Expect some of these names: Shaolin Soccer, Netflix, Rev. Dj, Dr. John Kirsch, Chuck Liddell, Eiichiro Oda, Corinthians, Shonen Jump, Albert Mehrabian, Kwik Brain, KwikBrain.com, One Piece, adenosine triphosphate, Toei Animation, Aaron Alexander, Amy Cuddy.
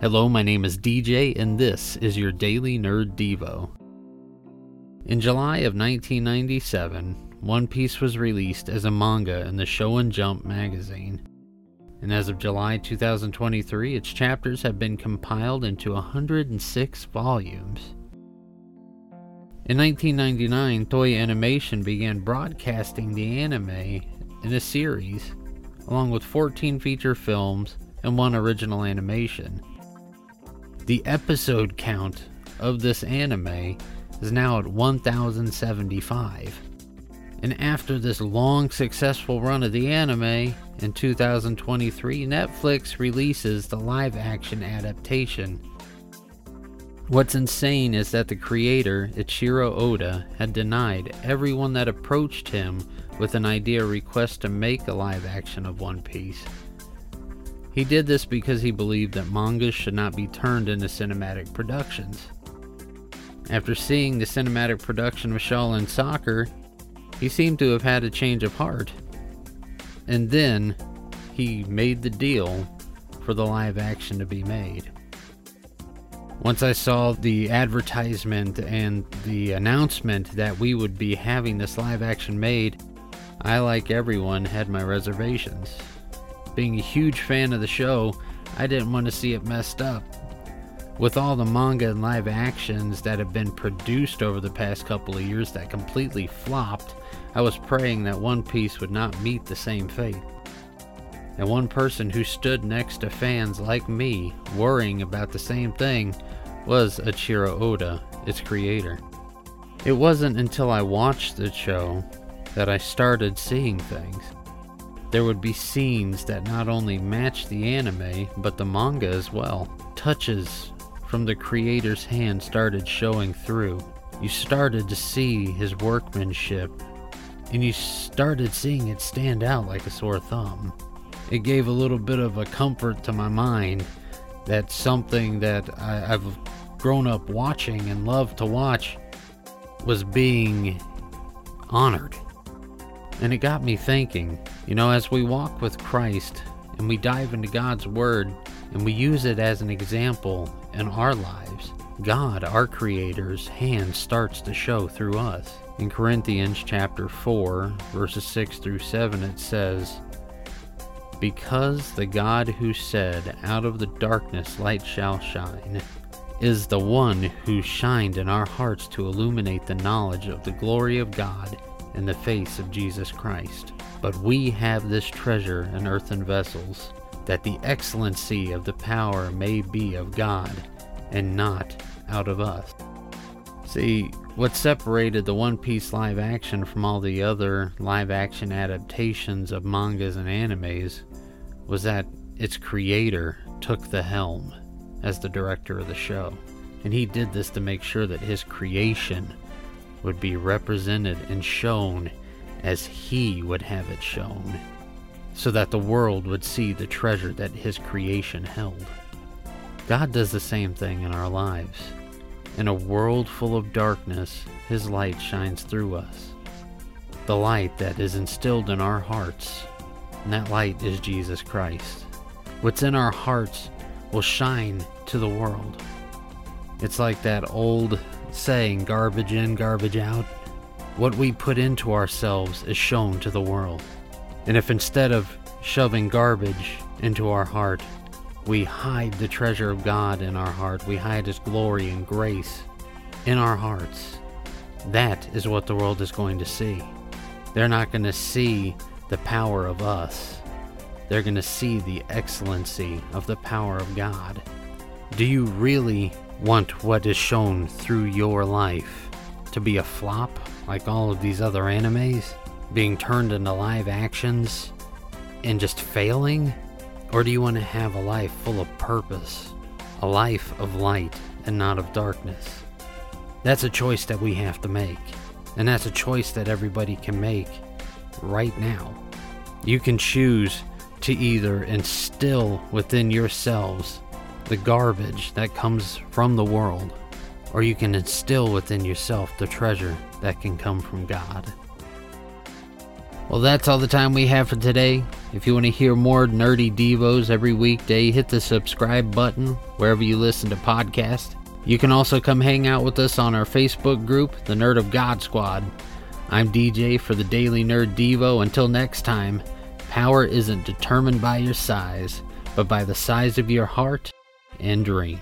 Hello, my name is DJ, and this is your Daily Nerd Devo. In July of 1997, One Piece was released as a manga in the Shonen Jump magazine, and as of July 2023, its chapters have been compiled into 106 volumes. In 1999, Toei Animation began broadcasting the anime in a series, along with 14 feature films and one original animation. The episode count of this anime is now at 1,075. And after this long successful run of the anime, in 2023, Netflix releases the live-action adaptation. What's insane is that the creator, Eiichiro Oda, had denied everyone that approached him with an idea or request to make a live action of One Piece. He did this because he believed that mangas should not be turned into cinematic productions. After seeing the cinematic production of Shaolin Soccer, he seemed to have had a change of heart. And then, he made the deal for the live action to be made. Once I saw the advertisement and the announcement that we would be having this live action made, I, like everyone, had my reservations. Being a huge fan of the show, I didn't want to see it messed up. With all the manga and live actions that have been produced over the past couple of years that completely flopped, I was praying that One Piece would not meet the same fate. And one person who stood next to fans like me worrying about the same thing was Eiichiro Oda, its creator. It wasn't until I watched the show that I started seeing things. There would be scenes that not only matched the anime, but the manga as well. Touches from the creator's hand started showing through. You started to see his workmanship, and you started seeing it stand out like a sore thumb. It gave a little bit of a comfort to my mind that something that I've grown up watching and loved to watch was being honored. And it got me thinking, as we walk with Christ and we dive into God's Word and we use it as an example in our lives, God, our Creator's hand starts to show through us. In Corinthians chapter 4, verses 6 through 7, it says, "Because the God who said, 'Out of the darkness light shall shine,' is the one who shined in our hearts to illuminate the knowledge of the glory of God in the face of Jesus Christ. But we have this treasure in earthen vessels, that the excellency of the power may be of God, and not out of us." See, what separated the One Piece live action from all the other live action adaptations of mangas and animes was that its creator took the helm as the director of the show. And he did this to make sure that his creation would be represented and shown as he would have it shown, so that the world would see the treasure that his creation held. God does the same thing in our lives. In a world full of darkness, His light shines through us. The light that is instilled in our hearts, and that light is Jesus Christ. What's in our hearts will shine to the world. It's like that old saying, garbage in, garbage out. What we put into ourselves is shown to the world. And if instead of shoving garbage into our heart, we hide the treasure of God in our heart, we hide His glory and grace in our hearts, that is what the world is going to see. They're not going to see the power of us. They're going to see the excellency of the power of God. Do you really want what is shown through your life to be a flop like all of these other animes, being turned into live actions and just failing? Or do you want to have a life full of purpose, a life of light and not of darkness? That's a choice that we have to make, and that's a choice that everybody can make right now. You can choose to either instill within yourselves the garbage that comes from the world, or you can instill within yourself the treasure that can come from God. Well, that's all the time we have for today. If you want to hear more nerdy devos every weekday, hit the subscribe button wherever you listen to podcasts. You can also come hang out with us on our Facebook group, The Nerd of God Squad. I'm DJ for the Daily Nerd Devo. Until next time, power isn't determined by your size, but by the size of your heart and dream.